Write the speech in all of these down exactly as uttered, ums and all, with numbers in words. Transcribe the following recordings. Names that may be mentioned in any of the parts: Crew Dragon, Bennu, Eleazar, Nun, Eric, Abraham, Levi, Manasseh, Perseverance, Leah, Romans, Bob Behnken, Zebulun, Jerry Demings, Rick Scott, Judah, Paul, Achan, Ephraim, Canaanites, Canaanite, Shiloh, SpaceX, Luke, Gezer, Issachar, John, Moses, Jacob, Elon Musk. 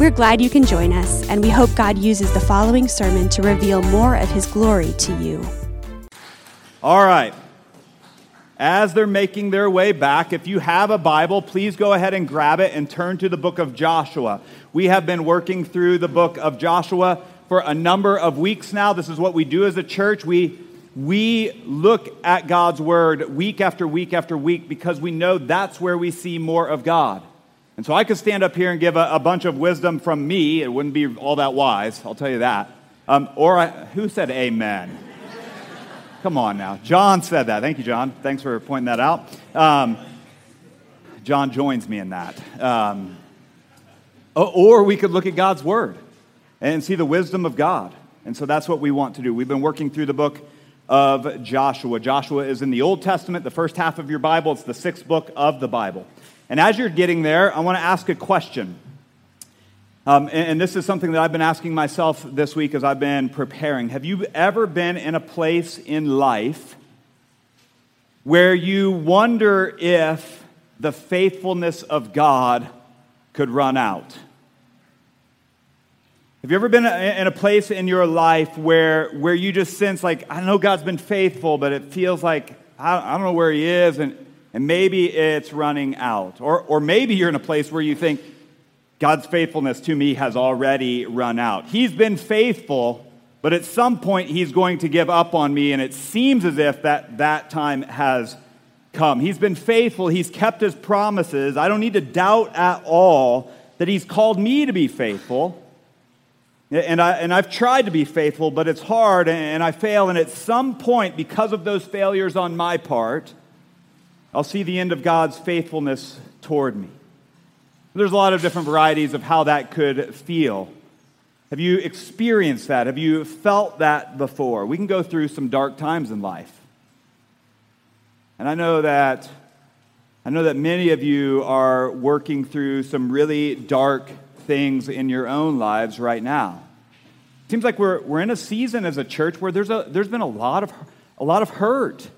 We're glad you can join us, and we hope God uses the following sermon to reveal more of His glory to you. All right. As they're making their way back, if you have a Bible, please go ahead and grab it and turn to the book of Joshua. We have been working through the book of Joshua for a number of weeks now. This is what we do as a church. We we look at God's Word week after week after week because we know that's where we see more of God. And so I could stand up here and give a, a bunch of wisdom from me. It wouldn't be all that wise, I'll tell you that. Um, or I, who said amen? Come on now. John said that. Thank you, John. Thanks for pointing that out. Um, John joins me in that. Um, or we could look at God's Word and see the wisdom of God. And so that's what we want to do. We've been working through the book of Joshua. Joshua is in the Old Testament, the first half of your Bible. It's the sixth book of the Bible. And as you're getting there, I want to ask a question. Um, and, and this is something that I've been asking myself this week as I've been preparing. Have you ever been in a place in life where you wonder if the faithfulness of God could run out? Have you ever been in a place in your life where, where you just sense like, I know God's been faithful, but it feels like I, I don't know where He is, and And maybe it's running out. Or or maybe you're in a place where you think, God's faithfulness to me has already run out. He's been faithful, but at some point He's going to give up on me, and it seems as if that, that time has come. He's been faithful. He's kept His promises. I don't need to doubt at all that He's called me to be faithful. And, I, and I've tried to be faithful, but it's hard, and I fail. And at some point, because of those failures on my part, I'll see the end of God's faithfulness toward me. There's a lot of different varieties of how that could feel. Have you experienced that? Have you felt that before? We can go through some dark times in life. And I know that I know that many of you are working through some really dark things in your own lives right now. It seems like we're we're in a season as a church where there's a there's been a lot of a lot of hurt.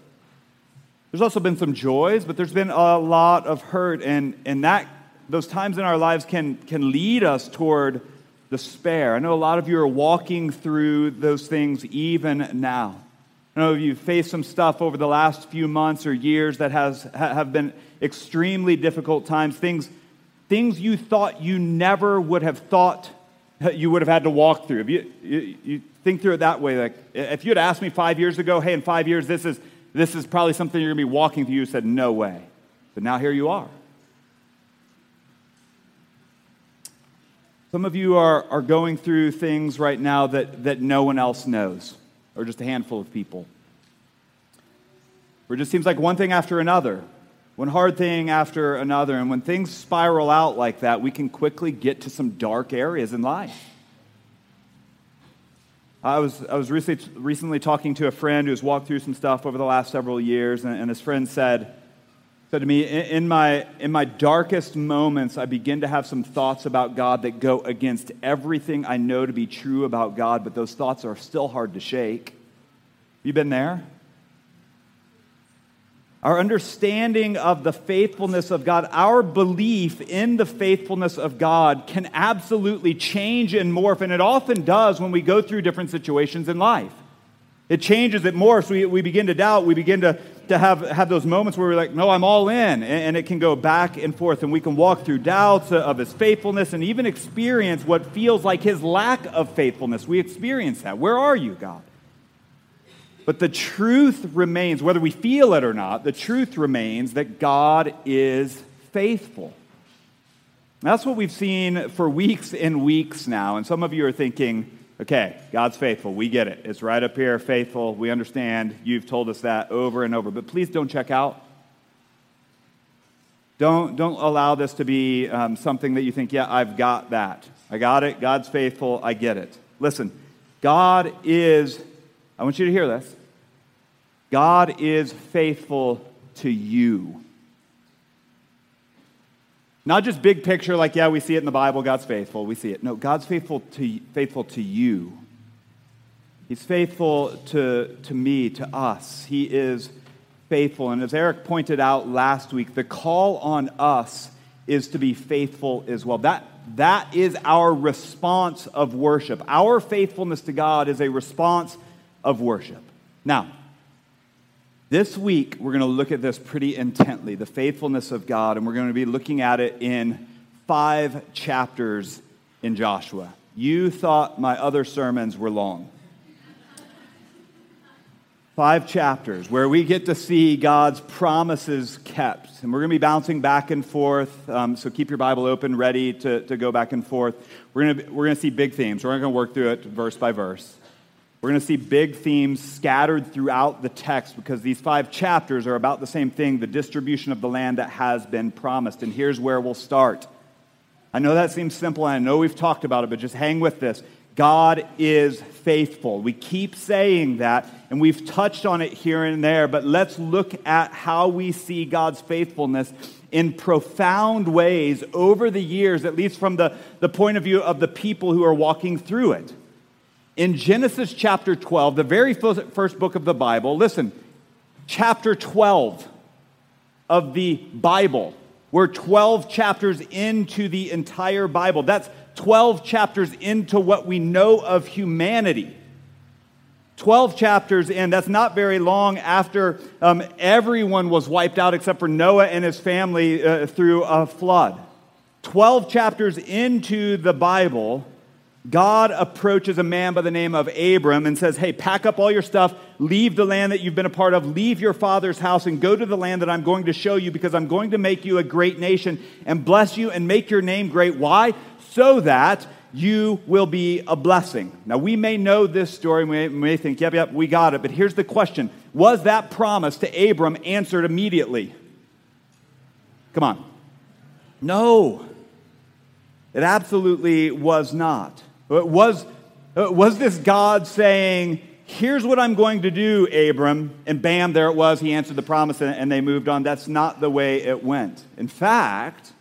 There's also been some joys, but there's been a lot of hurt, and, and that those times in our lives can, can lead us toward despair. I know a lot of you are walking through those things even now. I know you've faced some stuff over the last few months or years that has have been extremely difficult times, things, things you thought you never would have thought you would have had to walk through. If you, you, you think through it that way, like if you had asked me five years ago, hey, in five years, this is... This is probably something you're going to be walking through. You said, no way. But now here you are. Some of you are, are going through things right now that, that no one else knows, or just a handful of people. Where it just seems like one thing after another, one hard thing after another. And when things spiral out like that, we can quickly get to some dark areas in life. I was I was recently, recently talking to a friend who's walked through some stuff over the last several years, and, and his friend said said to me, in, in my in my darkest moments, I begin to have some thoughts about God that go against everything I know to be true about God, but those thoughts are still hard to shake. You been there? Our understanding of the faithfulness of God, our belief in the faithfulness of God can absolutely change and morph, and it often does when we go through different situations in life. It changes, it morphs, we, we begin to doubt, we begin to, to have, have those moments where we're like, no, I'm all in, and, and it can go back and forth, and we can walk through doubts of His faithfulness and even experience what feels like His lack of faithfulness. We experience that. Where are you, God? But the truth remains, whether we feel it or not, the truth remains that God is faithful. And that's what we've seen for weeks and weeks now. And some of you are thinking, okay, God's faithful. We get it. It's right up here, faithful. We understand. You've told us that over and over. But please don't check out. Don't, don't allow this to be um, something that you think, yeah, I've got that. I got it. God's faithful. I get it. Listen. God is, I want you to hear this, God is faithful to you. Not just big picture like, yeah, we see it in the Bible, God's faithful, we see it. No, God's faithful to, faithful to you. He's faithful to, to me, to us. He is faithful. And as Eric pointed out last week, the call on us is to be faithful as well. That, that is our response of worship. Our faithfulness to God is a response of worship. Now, this week, we're going to look at this pretty intently, the faithfulness of God, and we're going to be looking at it in five chapters in Joshua. You thought my other sermons were long. Five chapters where we get to see God's promises kept. And we're going to be bouncing back and forth, um, so keep your Bible open, ready to, to go back and forth. We're going to, we're going to see big themes. We're not going to work through it verse by verse. We're going to see big themes scattered throughout the text because these five chapters are about the same thing, the distribution of the land that has been promised. And here's where we'll start. I know that seems simple, and I know we've talked about it, but just hang with this. God is faithful. We keep saying that, and we've touched on it here and there, but let's look at how we see God's faithfulness in profound ways over the years, at least from the, the point of view of the people who are walking through it. In Genesis chapter twelve, the very first book of the Bible, listen, chapter twelve of the Bible, we're twelve chapters into the entire Bible. That's twelve chapters into what we know of humanity. twelve chapters in. That's not very long after um, everyone was wiped out except for Noah and his family uh, through a flood. twelve chapters into the Bible, God approaches a man by the name of Abram and says, hey, pack up all your stuff, leave the land that you've been a part of, leave your father's house and go to the land that I'm going to show you because I'm going to make you a great nation and bless you and make your name great. Why? So that you will be a blessing. Now, we may know this story and we may think, yep, yep, we got it. But here's the question. Was that promise to Abram answered immediately? Come on. No. It absolutely was not. Was, was this God saying, here's what I'm going to do, Abram, and bam, there it was, he answered the promise, and they moved on? That's not the way it went. In fact,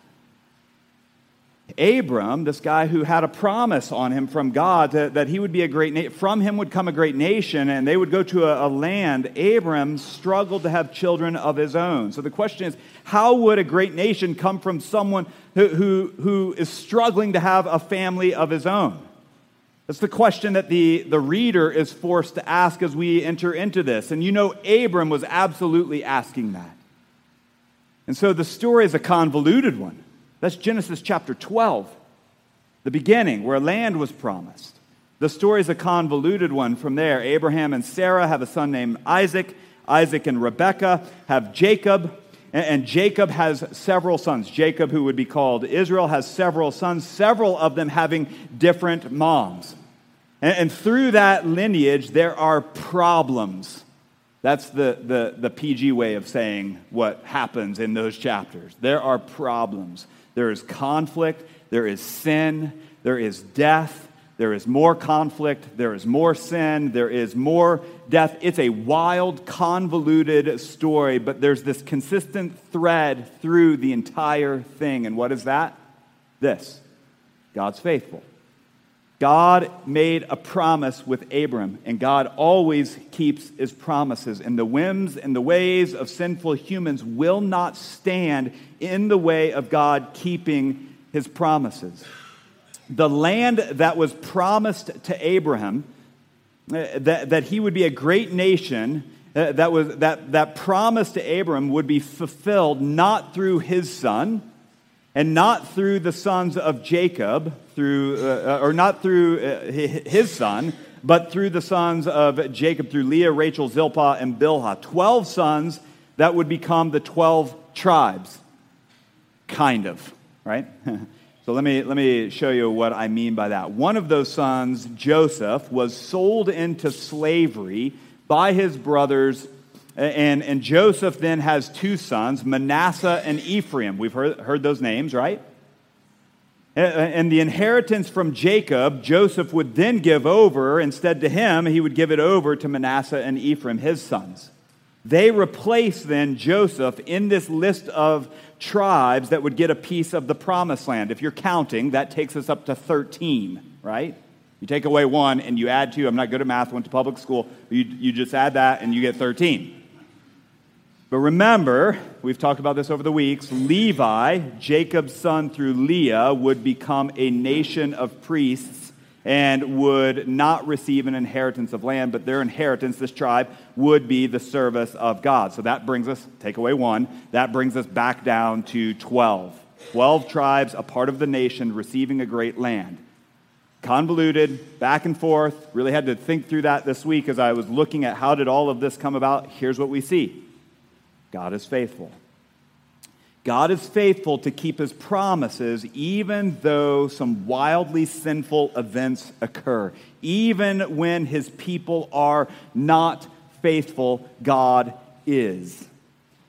Abram, this guy who had a promise on him from God that, that he would be a great nation, from him would come a great nation, and they would go to a, a land. Abram struggled to have children of his own. So the question is, how would a great nation come from someone who, who, who is struggling to have a family of his own? That's the question that the, the reader is forced to ask as we enter into this. And you know, Abram was absolutely asking that. And so the story is a convoluted one. That's Genesis chapter twelve, the beginning, where land was promised. The story is a convoluted one from there. Abraham and Sarah have a son named Isaac. Isaac and Rebekah have Jacob. And Jacob has several sons. Jacob, who would be called Israel, has several sons, several of them having different moms. And through that lineage, there are problems. That's the, the, the P G way of saying what happens in those chapters. There are problems. There is conflict. There is sin. There is death. There is more conflict. There is more sin. There is more death. It's a wild, convoluted story, but there's this consistent thread through the entire thing. And what is that? This. God's faithful. God made a promise with Abram, and God always keeps his promises. And the whims and the ways of sinful humans will not stand in the way of God keeping his promises. The land that was promised to Abraham, that, that he would be a great nation, that, was, that, that promise to Abram would be fulfilled not through his son and not through the sons of Jacob, through uh, or not through uh, his son, but through the sons of Jacob, through Leah, Rachel, Zilpah, and Bilhah. Twelve sons that would become the twelve tribes, kind of, right? So let me let me show you what I mean by that. One of those sons, Joseph, was sold into slavery by his brothers, and, and Joseph then has two sons, Manasseh and Ephraim. We've heard, heard those names, right? And the inheritance from Jacob, Joseph would then give over. Instead to him, he would give it over to Manasseh and Ephraim, his sons. They replace then Joseph in this list of tribes that would get a piece of the promised land. If you're counting, that takes us up to thirteen, right? You take away one and you add two. I'm not good at math, went to public school. You, you just add that and you get thirteen. But remember, we've talked about this over the weeks, Levi, Jacob's son through Leah, would become a nation of priests and would not receive an inheritance of land, but their inheritance, this tribe, would be the service of God. So that brings us, take away one, that brings us back down to twelve. Twelve tribes, a part of the nation, receiving a great land. Convoluted, back and forth, really had to think through that this week as I was looking at how did all of this come about. Here's what we see. God is faithful. God is faithful to keep his promises even though some wildly sinful events occur. Even when his people are not faithful, God is.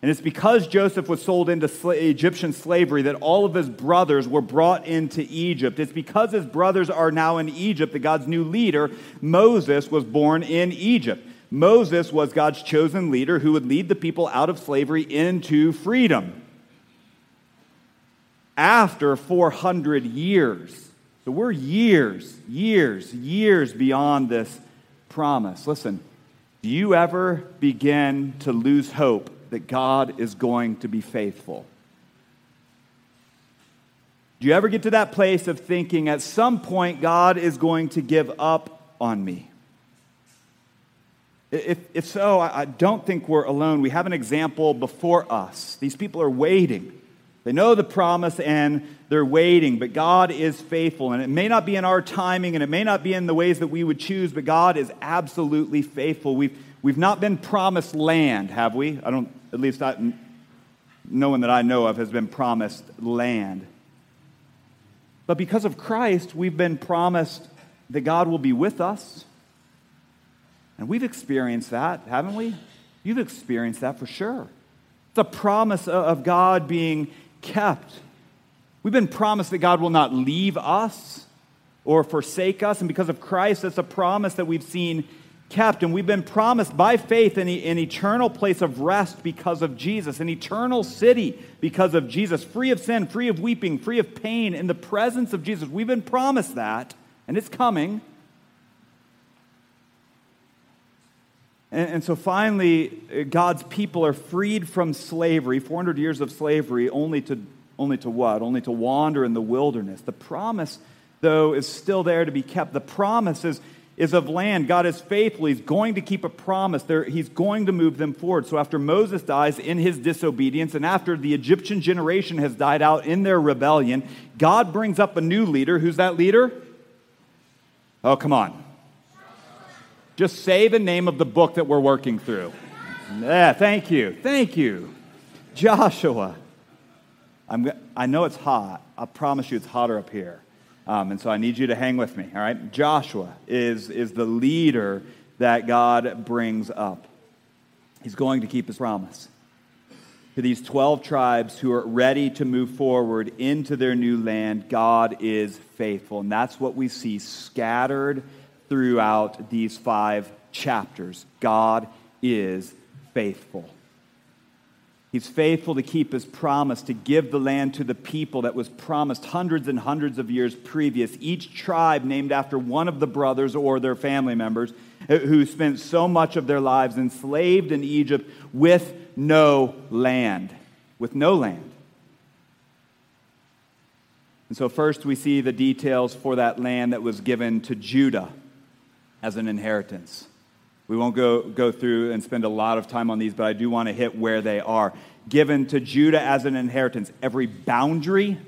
And it's because Joseph was sold into sl- Egyptian slavery that all of his brothers were brought into Egypt. It's because his brothers are now in Egypt that God's new leader, Moses, was born in Egypt. Moses was God's chosen leader who would lead the people out of slavery into freedom after four hundred years. So we're years, years, years beyond this promise. Listen, do you ever begin to lose hope that God is going to be faithful? Do you ever get to that place of thinking, at some point, God is going to give up on me? If, if so, I don't think we're alone. We have an example before us. These people are waiting. They know the promise and they're waiting, but God is faithful. And it may not be in our timing and it may not be in the ways that we would choose, but God is absolutely faithful. We've, we've not been promised land, have we? I don't, at least I, no one that I know of has been promised land. But because of Christ, we've been promised that God will be with us. And we've experienced that, haven't we? You've experienced that for sure. The promise of God being kept. We've been promised that God will not leave us or forsake us. And because of Christ, that's a promise that we've seen kept. And we've been promised by faith an, an eternal place of rest because of Jesus, an eternal city because of Jesus, free of sin, free of weeping, free of pain, in the presence of Jesus. We've been promised that, and it's coming. And so finally, God's people are freed from slavery, four hundred years of slavery, only to only to what? Only to wander in the wilderness. The promise, though, is still there to be kept. The promise is, is of land. God is faithful. He's going to keep a promise. There, he's going to move them forward. So after Moses dies in his disobedience, and after the Egyptian generation has died out in their rebellion, God brings up a new leader. Who's that leader? Oh, come on. Just say the name of the book that we're working through. Yeah, thank you. Thank you. Joshua. I'm, I know it's hot. I promise you it's hotter up here. Um, and so I need you to hang with me, all right? Joshua is, is the leader that God brings up. He's going to keep his promise to these twelve tribes who are ready to move forward into their new land. God is faithful. And that's what we see scattered throughout these five chapters. God is faithful. He's faithful to keep his promise to give the land to the people that was promised hundreds and hundreds of years previous. Each tribe named after one of the brothers or their family members who spent so much of their lives enslaved in Egypt with no land. With no land. And so first we see the details for that land that was given to Judah as an inheritance. We won't go, go through and spend a lot of time on these, but I do want to hit where they are. Given to Judah as an inheritance, every boundary,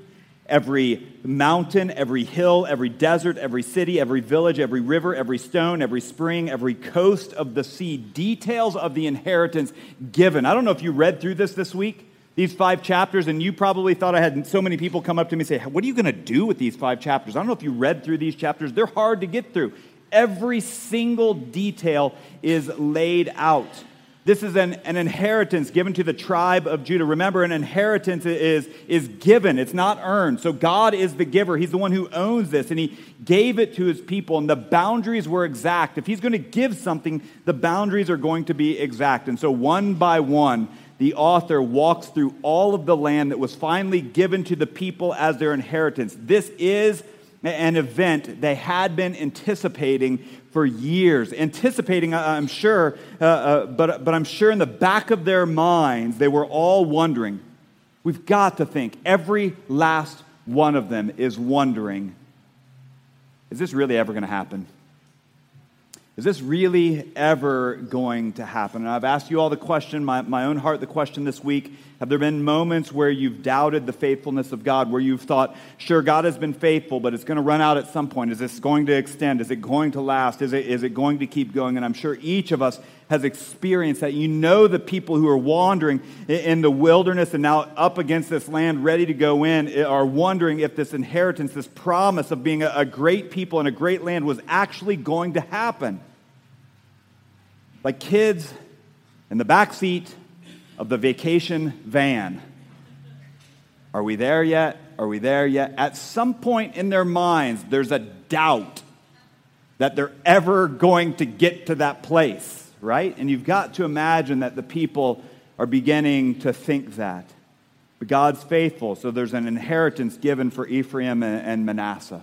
every mountain, every hill, every desert, every city, every village, every river, every stone, every spring, every coast of the sea, details of the inheritance given. I don't know if you read through this this week, these five chapters, and you probably thought I had so many people come up to me and say, what are you going to do with these five chapters? I don't know if you read through these chapters. They're hard to get through. Every single detail is laid out. This is an, an inheritance given to the tribe of Judah. Remember, an inheritance is, is given. It's not earned. So God is the giver. He's the one who owns this, and he gave it to his people, and the boundaries were exact. If he's going to give something, the boundaries are going to be exact. And so one by one, the author walks through all of the land that was finally given to the people as their inheritance. This is an event they had been anticipating for years. Anticipating, I'm sure, uh, uh, but, but I'm sure in the back of their minds, they were all wondering. We've got to think. Every last one of them is wondering, is this really ever going to happen? Is this really ever going to happen? And I've asked you all the question, my, my own heart, the question this week. Have there been moments where you've doubted the faithfulness of God, where you've thought, sure, God has been faithful, but it's going to run out at some point. Is this going to extend? Is it going to last? Is it, is it going to keep going? And I'm sure each of us has experienced that. You know the people who are wandering in the wilderness and now up against this land ready to go in are wondering if this inheritance, this promise of being a great people and a great land was actually going to happen. Like kids in the backseat of the vacation van. Are we there yet? Are we there yet? At some point in their minds, there's a doubt that they're ever going to get to that place. Right? And you've got to imagine that the people are beginning to think that. But God's faithful, so there's an inheritance given for Ephraim and Manasseh.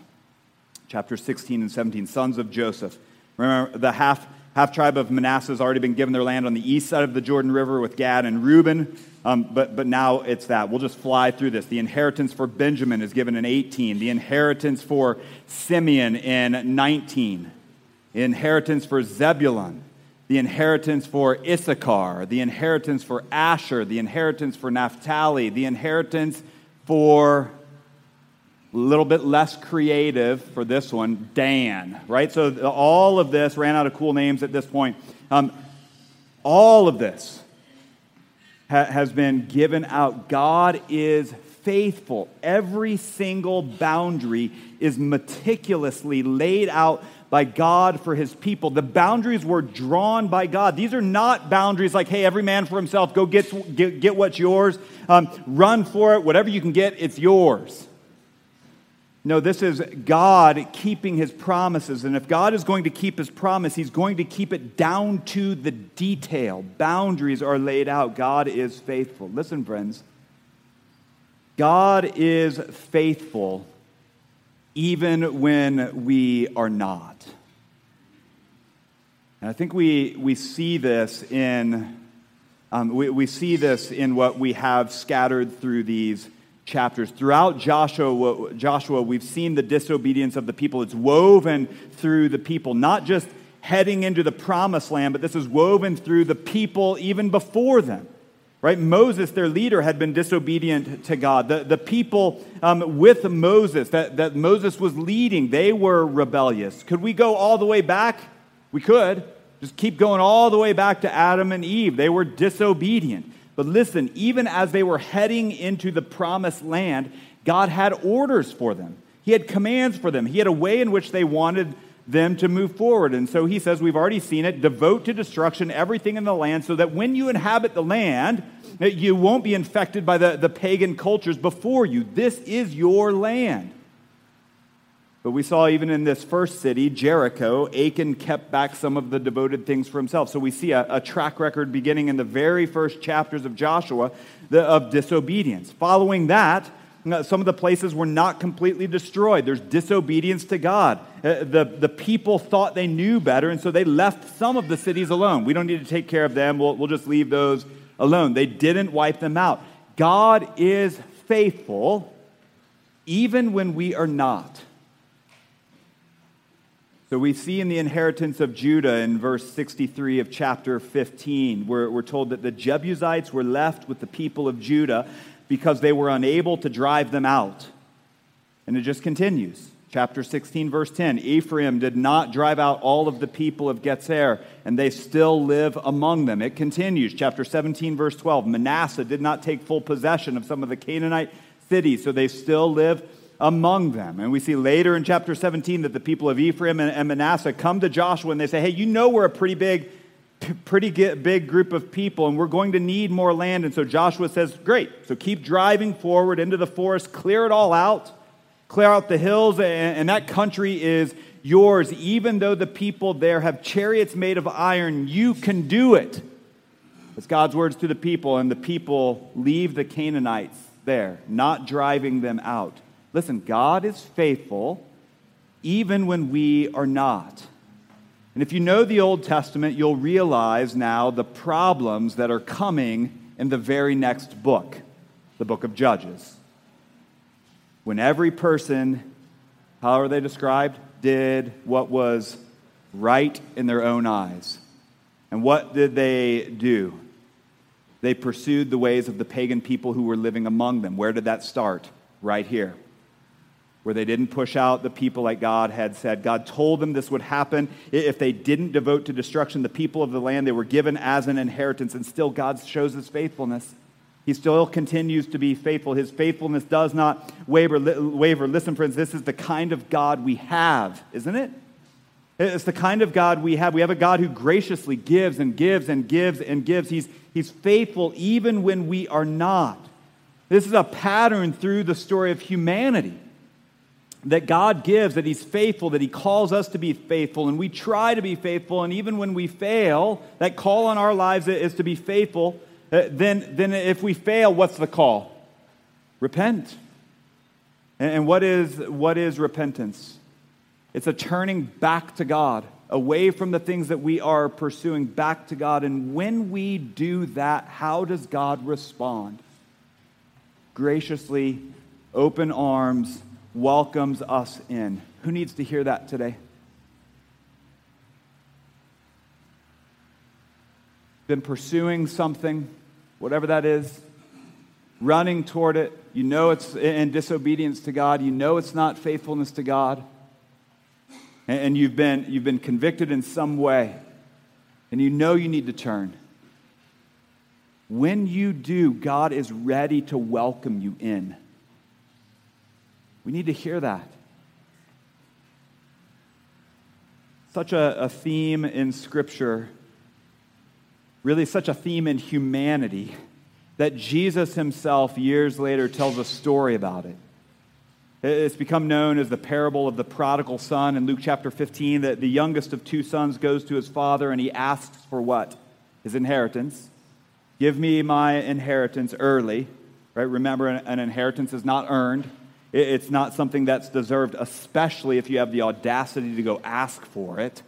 Chapter sixteen and seventeen, sons of Joseph. Remember, the half, half tribe of Manasseh has already been given their land on the east side of the Jordan River with Gad and Reuben, um, but, but now it's that. We'll just fly through this. The inheritance for Benjamin is given in eighteen. The inheritance for Simeon in nineteen. The inheritance for Zebulun. The inheritance for Issachar, the inheritance for Asher, the inheritance for Naphtali, the inheritance for, a little bit less creative for this one, Dan, right? So all of this, ran out of cool names at this point. Um, all of this ha- has been given out. God is faithful. Every single boundary is meticulously laid out by God for his people. The boundaries were drawn by God. These are not boundaries like, hey, every man for himself, go get, get, get what's yours, um, run for it, whatever you can get, it's yours. No, this is God keeping his promises, and if God is going to keep his promise, he's going to keep it down to the detail. Boundaries are laid out. God is faithful. Listen, friends, God is faithful even when we are not. And I think we we see this in um, we, we see this in what we have scattered through these chapters. Throughout Joshua, Joshua, we've seen the disobedience of the people. It's woven through the people, not just heading into the promised land, but this is woven through the people even before them. Right? Moses, their leader, had been disobedient to God. The, the people um, with Moses, that, that Moses was leading, they were rebellious. Could we go all the way back? We could. Just keep going all the way back to Adam and Eve. They were disobedient. But listen, even as they were heading into the promised land, God had orders for them. He had commands for them. He had a way in which they wanted them to move forward. And so he says, we've already seen it, devote to destruction everything in the land so that when you inhabit the land, you won't be infected by the, the pagan cultures before you. This is your land. But we saw even in this first city, Jericho, Achan kept back some of the devoted things for himself. So we see a, a track record beginning in the very first chapters of Joshua the, of disobedience. Following that, some of the places were not completely destroyed. There's disobedience to God. The, the people thought they knew better, and so they left some of the cities alone. We don't need to take care of them. We'll, we'll just leave those alone. They didn't wipe them out. God is faithful even when we are not. So we see in the inheritance of Judah in verse sixty-three of chapter fifteen, we're, we're told that the Jebusites were left with the people of Judah because they were unable to drive them out. And it just continues. Chapter sixteen, verse ten, Ephraim did not drive out all of the people of Gezer, and they still live among them. It continues. Chapter seventeen, verse twelve, Manasseh did not take full possession of some of the Canaanite cities, so they still live among them. And we see later in chapter seventeen that the people of Ephraim and Manasseh come to Joshua, and they say, hey, you know we're a pretty big p- pretty get, big group of people, and we're going to need more land. And so Joshua says, great, so keep driving forward into the forest, clear it all out, clear out the hills, and, and that country is yours. Even though the people there have chariots made of iron, you can do it. It's God's words to the people, and the people leave the Canaanites there, not driving them out. Listen, God is faithful even when we are not. And if you know the Old Testament, you'll realize now the problems that are coming in the very next book, the book of Judges. When every person, how are they described? Did what was right in their own eyes. And what did they do? They pursued the ways of the pagan people who were living among them. Where did that start? Right here, where they didn't push out the people like God had said. God told them this would happen. If they didn't devote to destruction the people of the land they were given as an inheritance, and still God shows his faithfulness. He still continues to be faithful. His faithfulness does not waver. Listen, friends, this is the kind of God we have, isn't it? It's the kind of God we have. We have a God who graciously gives and gives and gives and gives. He's, he's faithful even when we are not. This is a pattern through the story of humanity, that God gives, that he's faithful, that he calls us to be faithful, and we try to be faithful, and even when we fail, that call on our lives is to be faithful. Uh, then, then if we fail, what's the call? Repent. And, and what is, what is repentance? It's a turning back to God, away from the things that we are pursuing, back to God. And when we do that, how does God respond? Graciously, open arms, welcomes us in. Who needs to hear that today? Been pursuing something, whatever that is, running toward it. You know it's in disobedience to God. You know it's not faithfulness to God, and you've been you've been convicted in some way, and you know you need to turn. When you do, God is ready to welcome you in. We need to hear that. Such a, a theme in Scripture. Really such a theme in humanity that Jesus himself years later tells a story about it. It's become known as the parable of the prodigal son in Luke chapter fifteen, that the youngest of two sons goes to his father and he asks for what? His inheritance. Give me my inheritance early. Right? Remember, an inheritance is not earned. It's not something that's deserved, especially if you have the audacity to go ask for it.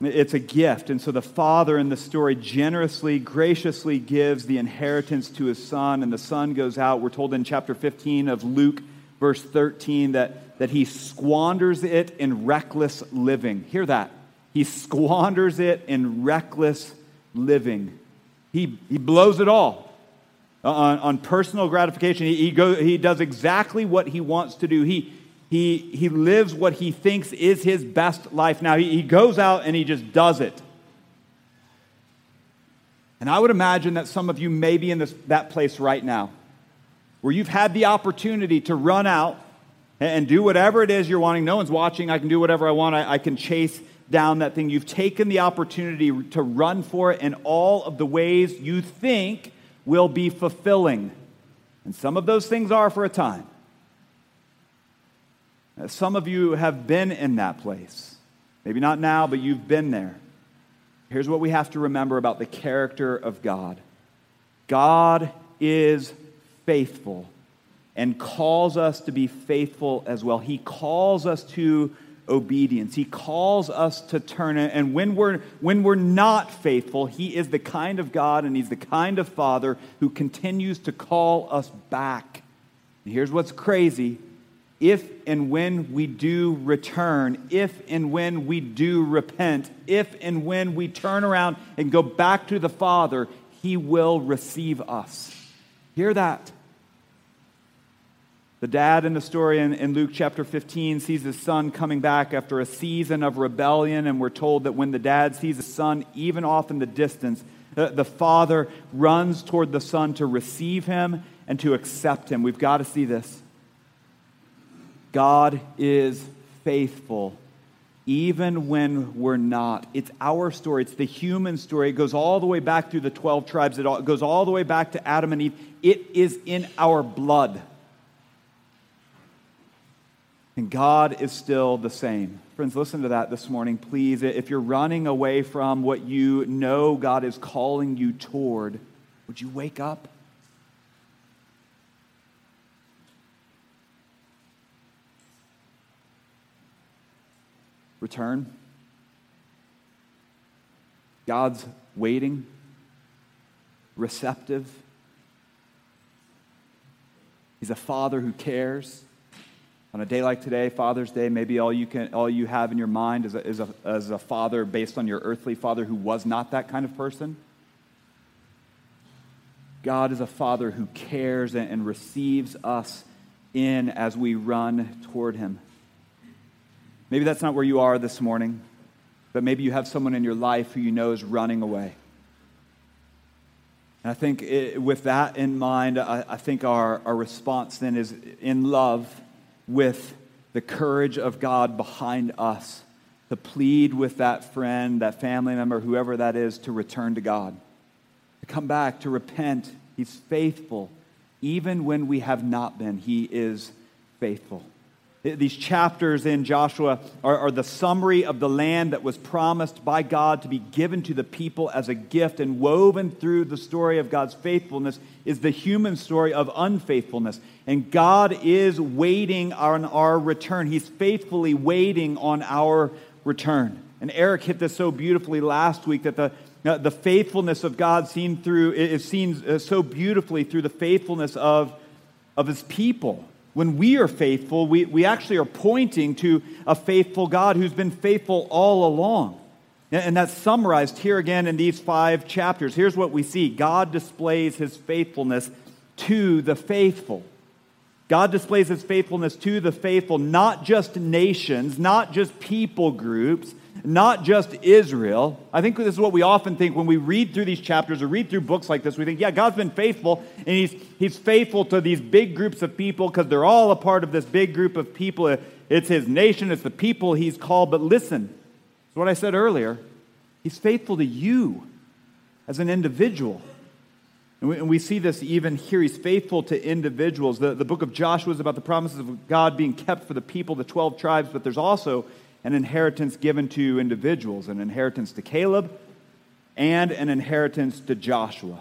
It's a gift, and so the father in the story generously, graciously gives the inheritance to his son, and the son goes out. We're told in chapter fifteen of Luke, verse thirteen, that, that he squanders it in reckless living. Hear that. He squanders it in reckless living. He, he blows it all on, on personal gratification. He, he, go, he does exactly what he wants to do. He He he lives what he thinks is his best life. Now, he, he goes out and he just does it. And I would imagine that some of you may be in this, that place right now, where you've had the opportunity to run out and, and do whatever it is you're wanting. No one's watching. I can do whatever I want. I, I can chase down that thing. You've taken the opportunity to run for it in all of the ways you think will be fulfilling. And some of those things are for a time. Some of you have been in that place. Maybe not now, but you've been there. Here's what we have to remember about the character of God. God is faithful and calls us to be faithful as well. He calls us to obedience. He calls us to turn. And when we're, when we're not faithful, he is the kind of God and he's the kind of Father who continues to call us back. And here's what's crazy. If and when we do return, if and when we do repent, if and when we turn around and go back to the Father, he will receive us. Hear that. The dad in the story in, in Luke chapter fifteen sees his son coming back after a season of rebellion, and we're told that when the dad sees his son, even off in the distance, the, the father runs toward the son to receive him and to accept him. We've got to see this. God is faithful even when we're not. It's our story. It's the human story. It goes all the way back through the twelve tribes. It, all, it goes all the way back to Adam and Eve. It is in our blood. And God is still the same. Friends, listen to that this morning, please. If you're running away from what you know God is calling you toward, would you wake up? Return. God's waiting, receptive. He's a father who cares. On a day like today, Father's Day, maybe all you can, all you have in your mind is a, is a, is a father based on your earthly father who was not that kind of person. God is a father who cares and, and receives us in as we run toward him. Maybe that's not where you are this morning, but maybe you have someone in your life who you know is running away. And I think it, with that in mind, I, I think our, our response then is in love, with the courage of God behind us, to plead with that friend, that family member, whoever that is, to return to God, to come back, to repent. He's faithful. Even when we have not been, he is faithful. These chapters in Joshua are, are the summary of the land that was promised by God to be given to the people as a gift, and woven through the story of God's faithfulness is the human story of unfaithfulness. And God is waiting on our return. He's faithfully waiting on our return. And Eric hit this so beautifully last week, that the uh, the faithfulness of God seen through is seen uh, so beautifully through the faithfulness of of his people. When we are faithful, we, we actually are pointing to a faithful God who's been faithful all along. And, and that's summarized here again in these five chapters. Here's what we see. God displays his faithfulness to the faithful. God displays his faithfulness to the faithful, not just nations, not just people groups, not just Israel. I think this is what we often think when we read through these chapters or read through books like this. We think, yeah, God's been faithful, and he's, he's faithful to these big groups of people because they're all a part of this big group of people. It's his nation. It's the people he's called. But listen, it's what I said earlier. He's faithful to you as an individual. And we see this even here. He's faithful to individuals. The, the book of Joshua is about the promises of God being kept for the people, the twelve tribes, but there's also an inheritance given to individuals, an inheritance to Caleb, and an inheritance to Joshua.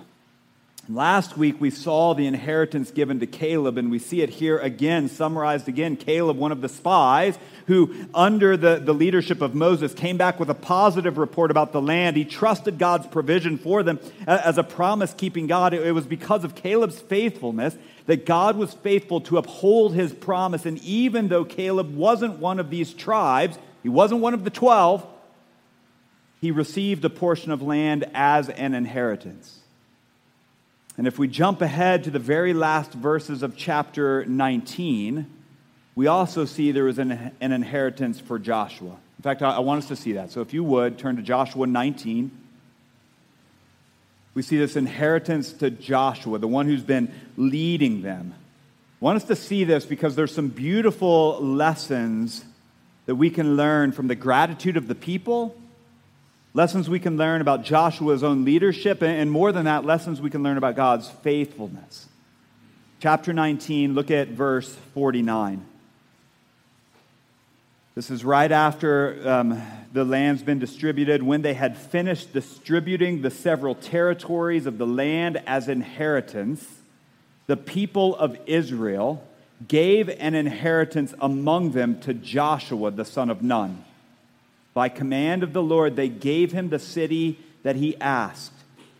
Last week, we saw the inheritance given to Caleb, and we see it here again, summarized again. Caleb, one of the spies, who under the, the leadership of Moses came back with a positive report about the land. He trusted God's provision for them as a promise-keeping God. It, it was because of Caleb's faithfulness that God was faithful to uphold his promise. And even though Caleb wasn't one of these tribes, he wasn't one of the twelve, he received a portion of land as an inheritance. And if we jump ahead to the very last verses of chapter nineteen, we also see there was an, an inheritance for Joshua. In fact, I, I want us to see that. So if you would, turn to Joshua nineteen. We see this inheritance to Joshua, the one who's been leading them. I want us to see this because there's some beautiful lessons that we can learn from the gratitude of the people, lessons we can learn about Joshua's own leadership, and more than that, lessons we can learn about God's faithfulness. Chapter nineteen, look at verse forty-nine. This is right after um, the land's been distributed. When they had finished distributing the several territories of the land as inheritance, the people of Israel gave an inheritance among them to Joshua, the son of Nun. By command of the Lord, they gave him the city that he asked,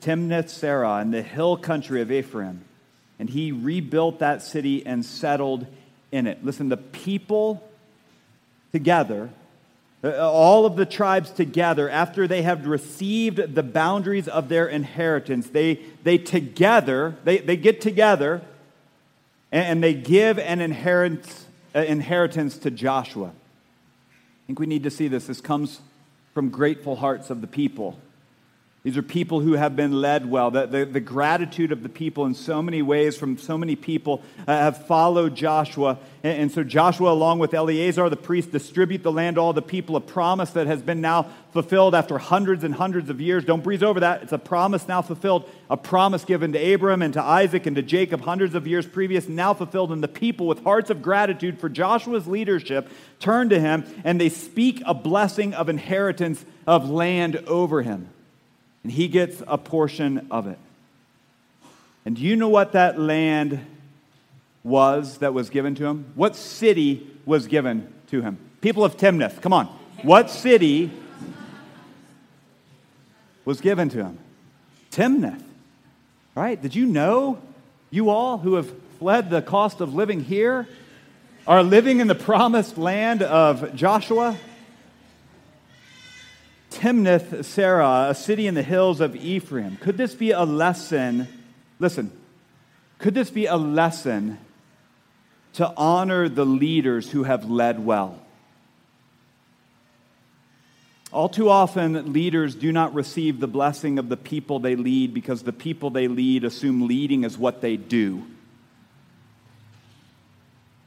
Timnath-Serah, in the hill country of Ephraim. And he rebuilt that city and settled in it. Listen, the people together, all of the tribes together, after they have received the boundaries of their inheritance, they, they together, they, they get together, and, and they give an inheritance, uh, inheritance to Joshua. I think we need to see this. This comes from grateful hearts of the people. These are people who have been led well. The, the, the gratitude of the people in so many ways from so many people uh, have followed Joshua. And, and so Joshua, along with Eleazar, the priest, distribute the land to all the people, a promise that has been now fulfilled after hundreds and hundreds of years. Don't breeze over that. It's a promise now fulfilled, a promise given to Abraham and to Isaac and to Jacob hundreds of years previous, now fulfilled. And the people, with hearts of gratitude for Joshua's leadership, turn to him, and they speak a blessing of inheritance of land over him. And he gets a portion of it. And do you know what that land was that was given to him? What city was given to him? People of Timnath, come on. What city was given to him? Timnath, right? Did you know, you all who have fled the cost of living here are living in the promised land of Joshua? Timnath Sarah, a city in the hills of Ephraim. Could this be a lesson? Listen, could this be a lesson to honor the leaders who have led well? All too often, leaders do not receive the blessing of the people they lead because the people they lead assume leading is what they do.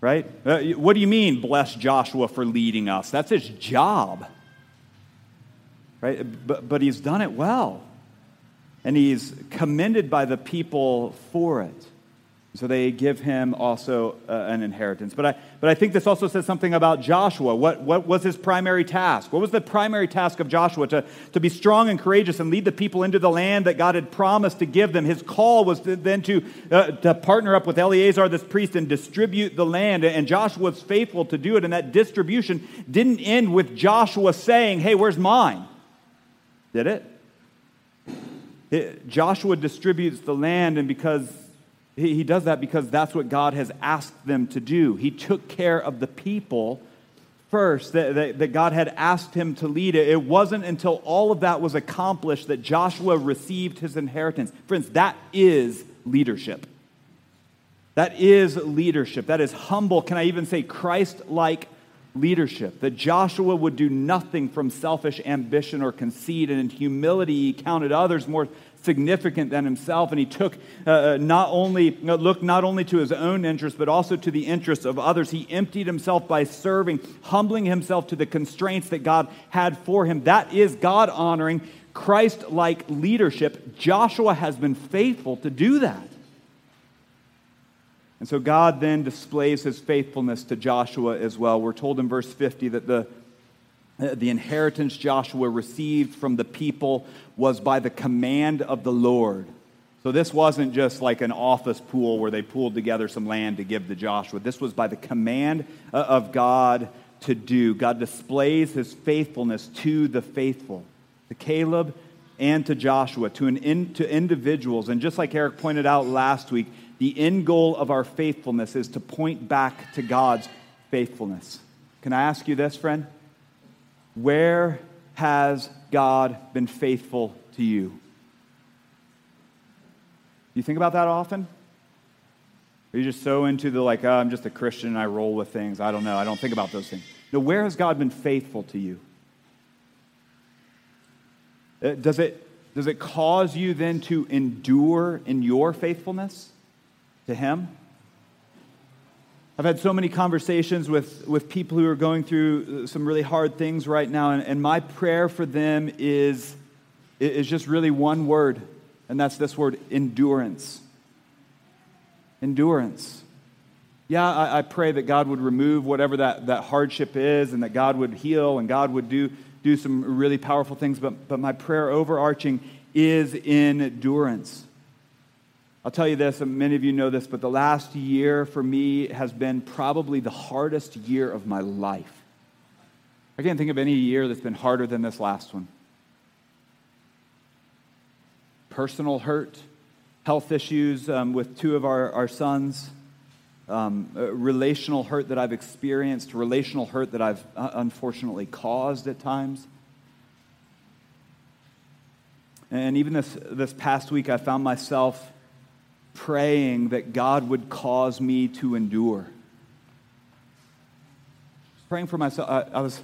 Right? What do you mean, bless Joshua for leading us? That's his job. Right? But, but he's done it well, and he's commended by the people for it. So they give him also uh, an inheritance. But I, but I think this also says something about Joshua. What, what was his primary task? What was the primary task of Joshua? To, to be strong and courageous and lead the people into the land that God had promised to give them. His call was to, then to, uh, to partner up with Eleazar, this priest, and distribute the land. And Joshua was faithful to do it. And that distribution didn't end with Joshua saying, hey, where's mine? Did it? it? Joshua distributes the land, and because he, he does that because that's what God has asked them to do. He took care of the people first that, that, that God had asked him to lead. It. It wasn't until all of that was accomplished that Joshua received his inheritance. Friends, that is leadership. That is leadership. That is humble, can I even say Christ-like leadership, that Joshua would do nothing from selfish ambition or conceit, and in humility he counted others more significant than himself, and he took uh, not only looked not only to his own interests but also to the interests of others. He emptied himself by serving, humbling himself to the constraints that God had for him. That is God-honoring, Christ-like leadership. Joshua has been faithful to do that. And so God then displays his faithfulness to Joshua as well. We're told in verse fifty that the, the inheritance Joshua received from the people was by the command of the Lord. So this wasn't just like an office pool where they pooled together some land to give to Joshua. This was by the command of God to do. God displays his faithfulness to the faithful, to Caleb and to Joshua, to, an in, to individuals. And just like Eric pointed out last week, the end goal of our faithfulness is to point back to God's faithfulness. Can I ask you this, friend? Where has God been faithful to you? You think about that often? Are you just so into the, like, oh, I'm just a Christian and I roll with things. I don't know. I don't think about those things. No, where has God been faithful to you? Does it, does it cause you then to endure in your faithfulness to him? I've had so many conversations with, with people who are going through some really hard things right now, and, and my prayer for them is, is just really one word, and that's this word, endurance. Endurance. Yeah, I, I pray that God would remove whatever that, that hardship is, and that God would heal, and God would do, do some really powerful things, but, but my prayer overarching is endurance. I'll tell you this, and many of you know this, but the last year for me has been probably the hardest year of my life. I can't think of any year that's been harder than this last one. Personal hurt, health issues um, with two of our, our sons, um, uh, relational hurt that I've experienced, relational hurt that I've uh, unfortunately caused at times. And even this, this past week, I found myself praying that God would cause me to endure. Praying for myself. I, I was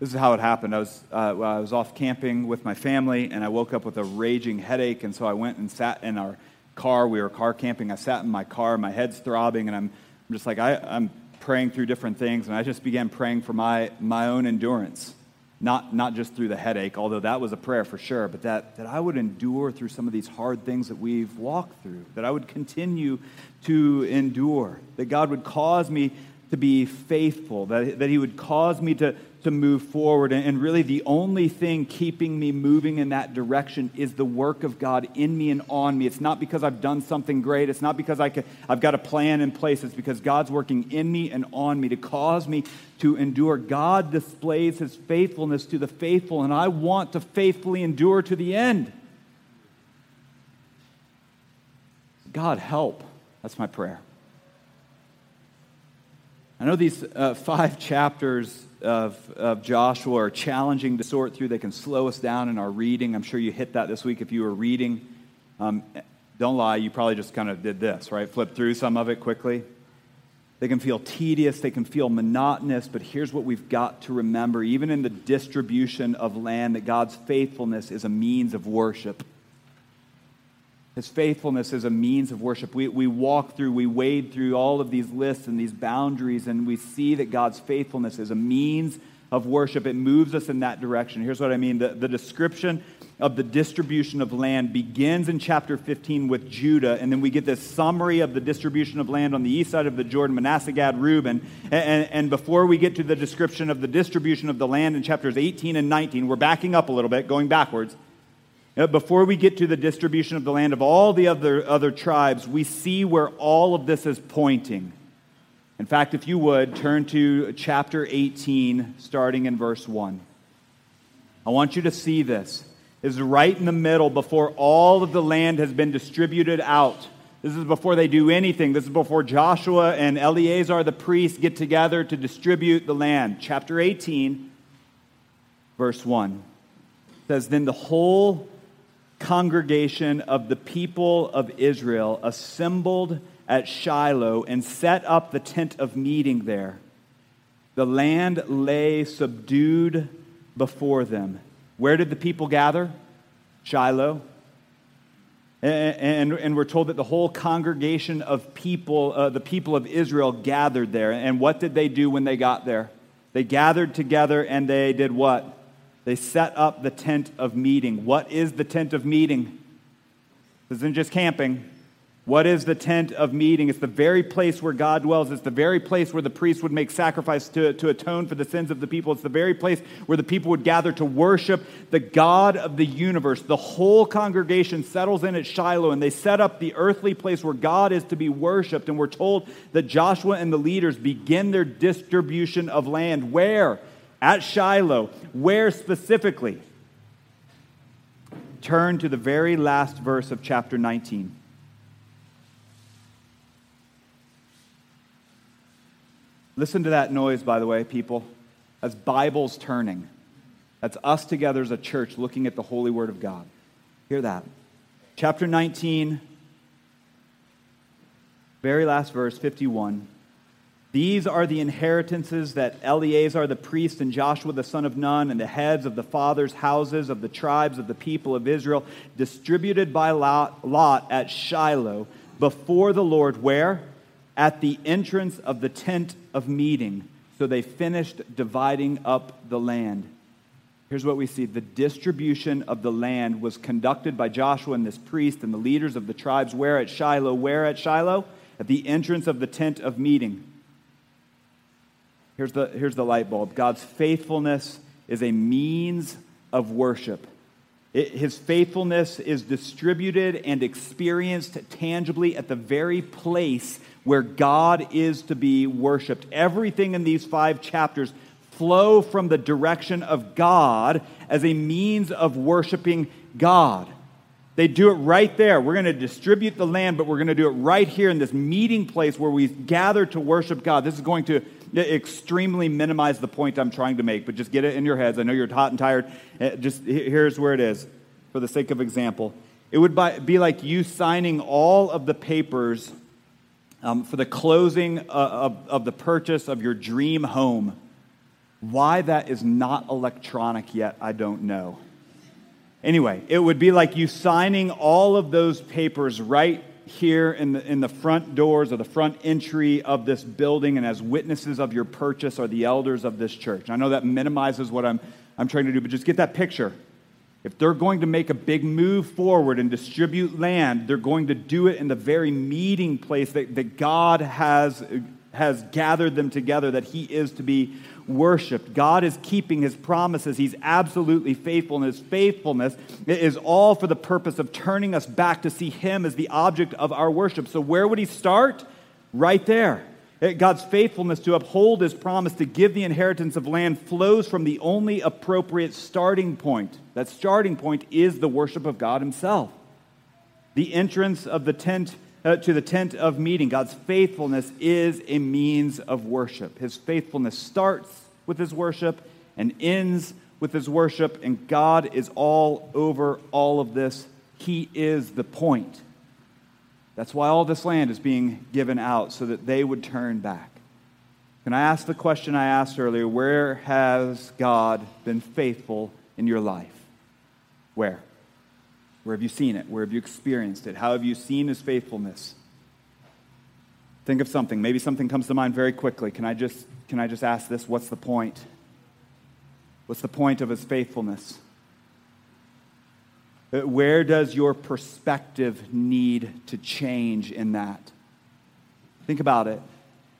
This is how it happened. I was uh, well, I was off camping with my family, and I woke up with a raging headache, and so I went and sat in our car. We were car camping. I sat in my car. My head's throbbing, and I'm, I'm just like, I, I'm praying through different things, and I just began praying for my my own endurance, not not just through the headache, although that was a prayer for sure, but that, that I would endure through some of these hard things that we've walked through, that I would continue to endure, that God would cause me to be faithful, that, that he would cause me to, to move forward. And, and really the only thing keeping me moving in that direction is the work of God in me and on me. It's not because I've done something great. It's not because I can, I've got a plan in place. It's because God's working in me and on me to cause me to endure. God displays his faithfulness to the faithful, and I want to faithfully endure to the end. God, help. That's my prayer. I know these uh, five chapters of, of Joshua are challenging to sort through. They can slow us down in our reading. I'm sure you hit that this week if you were reading. Um, don't lie, you probably just kind of did this, right? Flip through some of it quickly. They can feel tedious. They can feel monotonous. But here's what we've got to remember. Even in the distribution of land, that God's faithfulness is a means of worship. His faithfulness is a means of worship. We, we walk through, we wade through all of these lists and these boundaries, and we see that God's faithfulness is a means of worship. It moves us in that direction. Here's what I mean. The, the description of the distribution of land begins in chapter fifteen with Judah, and then we get this summary of the distribution of land on the east side of the Jordan, Manasseh, Gad, Reuben. And, and, and before we get to the description of the distribution of the land in chapters eighteen and nineteen, we're backing up a little bit, going backwards. Before we get to the distribution of the land of all the other, other tribes, we see where all of this is pointing. In fact, if you would, turn to chapter eighteen, starting in verse one. I want you to see this. This is right in the middle before all of the land has been distributed out. This is before they do anything. This is before Joshua and Eleazar the priest get together to distribute the land. Chapter eighteen, verse one. It says, "Then the whole congregation of the people of Israel assembled at Shiloh and set up the tent of meeting there. The land lay subdued before them." Where did the people gather? Shiloh. And, and, and we're told that the whole congregation of people, uh, the people of Israel, gathered there. And what did they do when they got there? They gathered together and they did what? They set up the tent of meeting. What is the tent of meeting? This isn't just camping. What is the tent of meeting? It's the very place where God dwells. It's the very place where the priest would make sacrifice to, to atone for the sins of the people. It's the very place where the people would gather to worship the God of the universe. The whole congregation settles in at Shiloh, and they set up the earthly place where God is to be worshiped. And we're told that Joshua and the leaders begin their distribution of land. Where? At Shiloh. Where specifically? Turn to the very last verse of chapter nineteen. Listen to that noise, by the way, people. That's Bibles turning. That's us together as a church looking at the Holy Word of God. Hear that. Chapter nineteen, very last verse, fifty-one. "These are the inheritances that Eleazar the priest and Joshua the son of Nun and the heads of the fathers' houses of the tribes of the people of Israel distributed by lot at Shiloh before the Lord." Where? "At the entrance of the tent of meeting. So they finished dividing up the land." Here's what we see. The distribution of the land was conducted by Joshua and this priest and the leaders of the tribes. Where? At Shiloh. Where at Shiloh? At the entrance of the tent of meeting. Here's the, here's the light bulb. God's faithfulness is a means of worship. It, his faithfulness is distributed and experienced tangibly at the very place where God is to be worshiped. Everything in these five chapters flow from the direction of God as a means of worshiping God. They do it right there. We're going to distribute the land, but we're going to do it right here in this meeting place where we gather to worship God. This is going to extremely minimize the point I'm trying to make, but just get it in your heads. I know you're hot and tired. Just here's where it is, for the sake of example. It would be like you signing all of the papers um, for the closing of, of, of the purchase of your dream home. Why that is not electronic yet, I don't know. Anyway, it would be like you signing all of those papers right here in the, in the front doors or the front entry of this building, and as witnesses of your purchase are the elders of this church. I know that minimizes what I'm, I'm trying to do, but just get that picture. If they're going to make a big move forward and distribute land, they're going to do it in the very meeting place that, that God has, has gathered them together, that he is to be worshipped. God is keeping his promises. He's absolutely faithful, and his faithfulness is all for the purpose of turning us back to see him as the object of our worship. So where would he start? Right there. God's faithfulness to uphold his promise to give the inheritance of land flows from the only appropriate starting point. That starting point is the worship of God himself. The entrance of the tent uh, to the tent of meeting. God's faithfulness is a means of worship. His faithfulness starts with his worship and ends with his worship, and God is all over all of this. He is the point. That's why all this land is being given out, so that they would turn back. Can I ask the question I asked earlier? Where has God been faithful in your life? Where? Where have you seen it? Where have you experienced it? How have you seen his faithfulness? Think of something. Maybe something comes to mind very quickly. Can I just, can I just ask this? What's the point? What's the point of his faithfulness? Where does your perspective need to change in that? Think about it.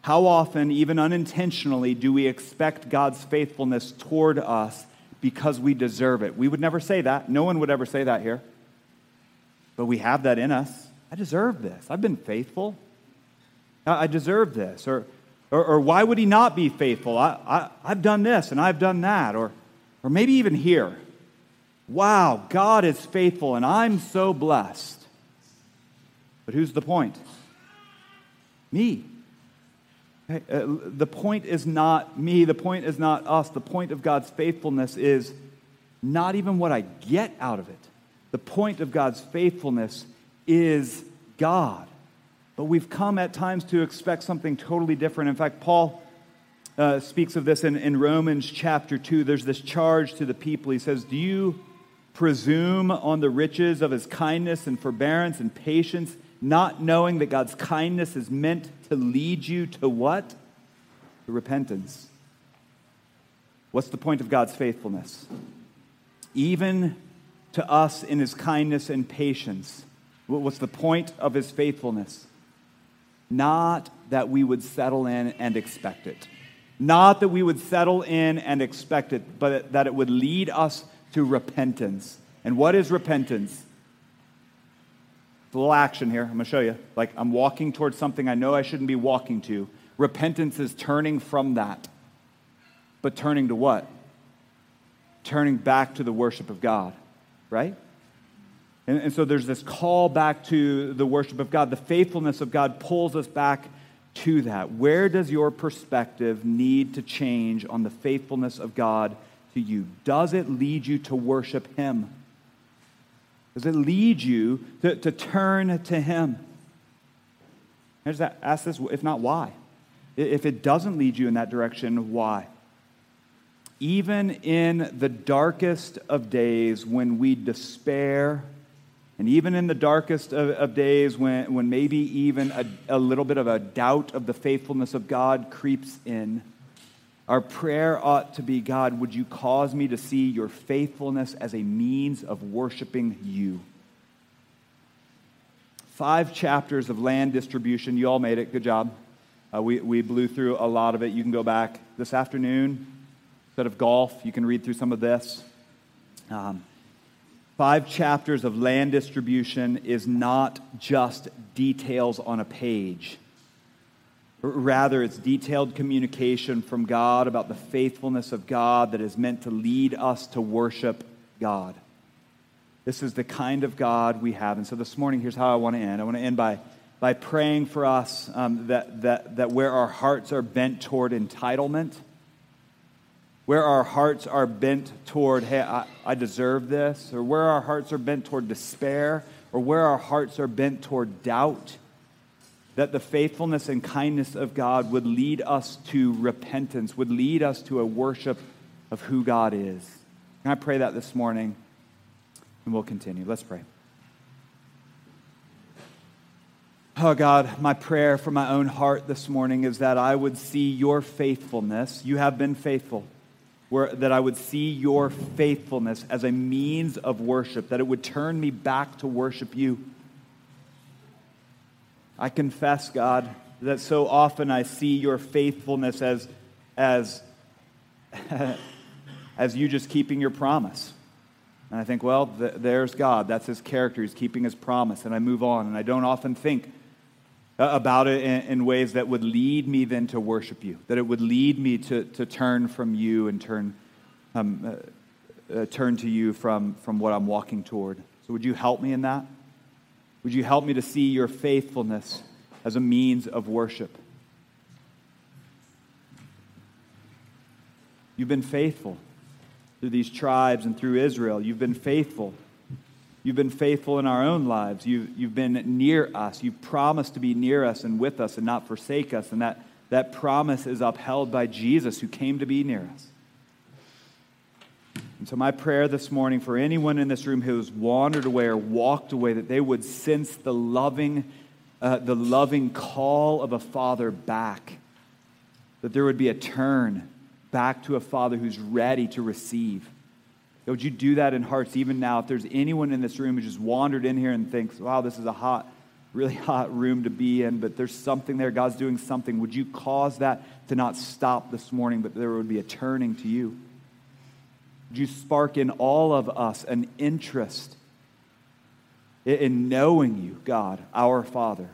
How often, even unintentionally, do we expect God's faithfulness toward us because we deserve it? We would never say that. No one would ever say that here. But we have that in us. I deserve this. I've been faithful. I deserve this. Or, or, or why would he not be faithful? I, I, I've done this and I've done that. Or, or maybe even here. Wow, God is faithful, and I'm so blessed. But who's the point? Me. The point is not me. The point is not us. The point of God's faithfulness is not even what I get out of it. The point of God's faithfulness is God. But we've come at times to expect something totally different. In fact, Paul uh, speaks of this in, in Romans chapter two. There's this charge to the people. He says, do you presume on the riches of his kindness and forbearance and patience, not knowing that God's kindness is meant to lead you to what? To repentance. What's the point of God's faithfulness? Even to us in his kindness and patience. What's the point of his faithfulness? Not that we would settle in and expect it. Not that we would settle in and expect it, but that it would lead us to repentance. And what is repentance? A little action here. I'm going to show you. Like, I'm walking towards something I know I shouldn't be walking to. Repentance is turning from that. But turning to what? Turning back to the worship of God, right? And, and so there's this call back to the worship of God. The faithfulness of God pulls us back to that. Where does your perspective need to change on the faithfulness of God to you? Does it lead you to worship him? Does it lead you to, to turn to him? I just ask this, if not, why? If it doesn't lead you in that direction, why? Even in the darkest of days when we despair, and even in the darkest of, of days when, when maybe even a, a little bit of a doubt of the faithfulness of God creeps in, our prayer ought to be, God, would you cause me to see your faithfulness as a means of worshiping you? Five chapters of land distribution. You all made it. Good job. Uh, we, we blew through a lot of it. You can go back this afternoon. Instead of golf, you can read through some of this. Um, five chapters of land distribution is not just details on a page. Rather, it's detailed communication from God about the faithfulness of God that is meant to lead us to worship God. This is the kind of God we have. And so this morning, here's how I want to end. I want to end by, by praying for us um, that, that, that where our hearts are bent toward entitlement, where our hearts are bent toward, hey, I, I deserve this, or where our hearts are bent toward despair, or where our hearts are bent toward doubt, that the faithfulness and kindness of God would lead us to repentance, would lead us to a worship of who God is. And I pray that this morning, and we'll continue. Let's pray. Oh God, my prayer for my own heart this morning is that I would see your faithfulness. You have been faithful. Where, that I would see your faithfulness as a means of worship, that it would turn me back to worship you. I confess, God, that so often I see your faithfulness as, as, as you just keeping your promise. And I think, well, th- there's God. That's his character. He's keeping his promise. And I move on. And I don't often think about it in, in ways that would lead me then to worship you, that it would lead me to, to turn from you and turn um, uh, uh, turn to you from, from what I'm walking toward. So would you help me in that? Would you help me to see your faithfulness as a means of worship? You've been faithful through these tribes and through Israel. You've been faithful. You've been faithful in our own lives. You, you've been near us. You've promised to be near us and with us and not forsake us. And that, that promise is upheld by Jesus who came to be near us. And so my prayer this morning for anyone in this room who has wandered away or walked away, that they would sense the loving, uh, the loving call of a father back. That there would be a turn back to a father who's ready to receive. Would you do that in hearts even now? If there's anyone in this room who just wandered in here and thinks, wow, this is a hot, really hot room to be in, but there's something there, God's doing something. Would you cause that to not stop this morning, but there would be a turning to you? Would you spark in all of us an interest in knowing you, God, our Father?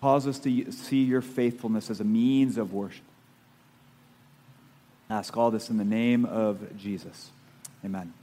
Cause us to see your faithfulness as a means of worship. Ask all this in the name of Jesus. Amen.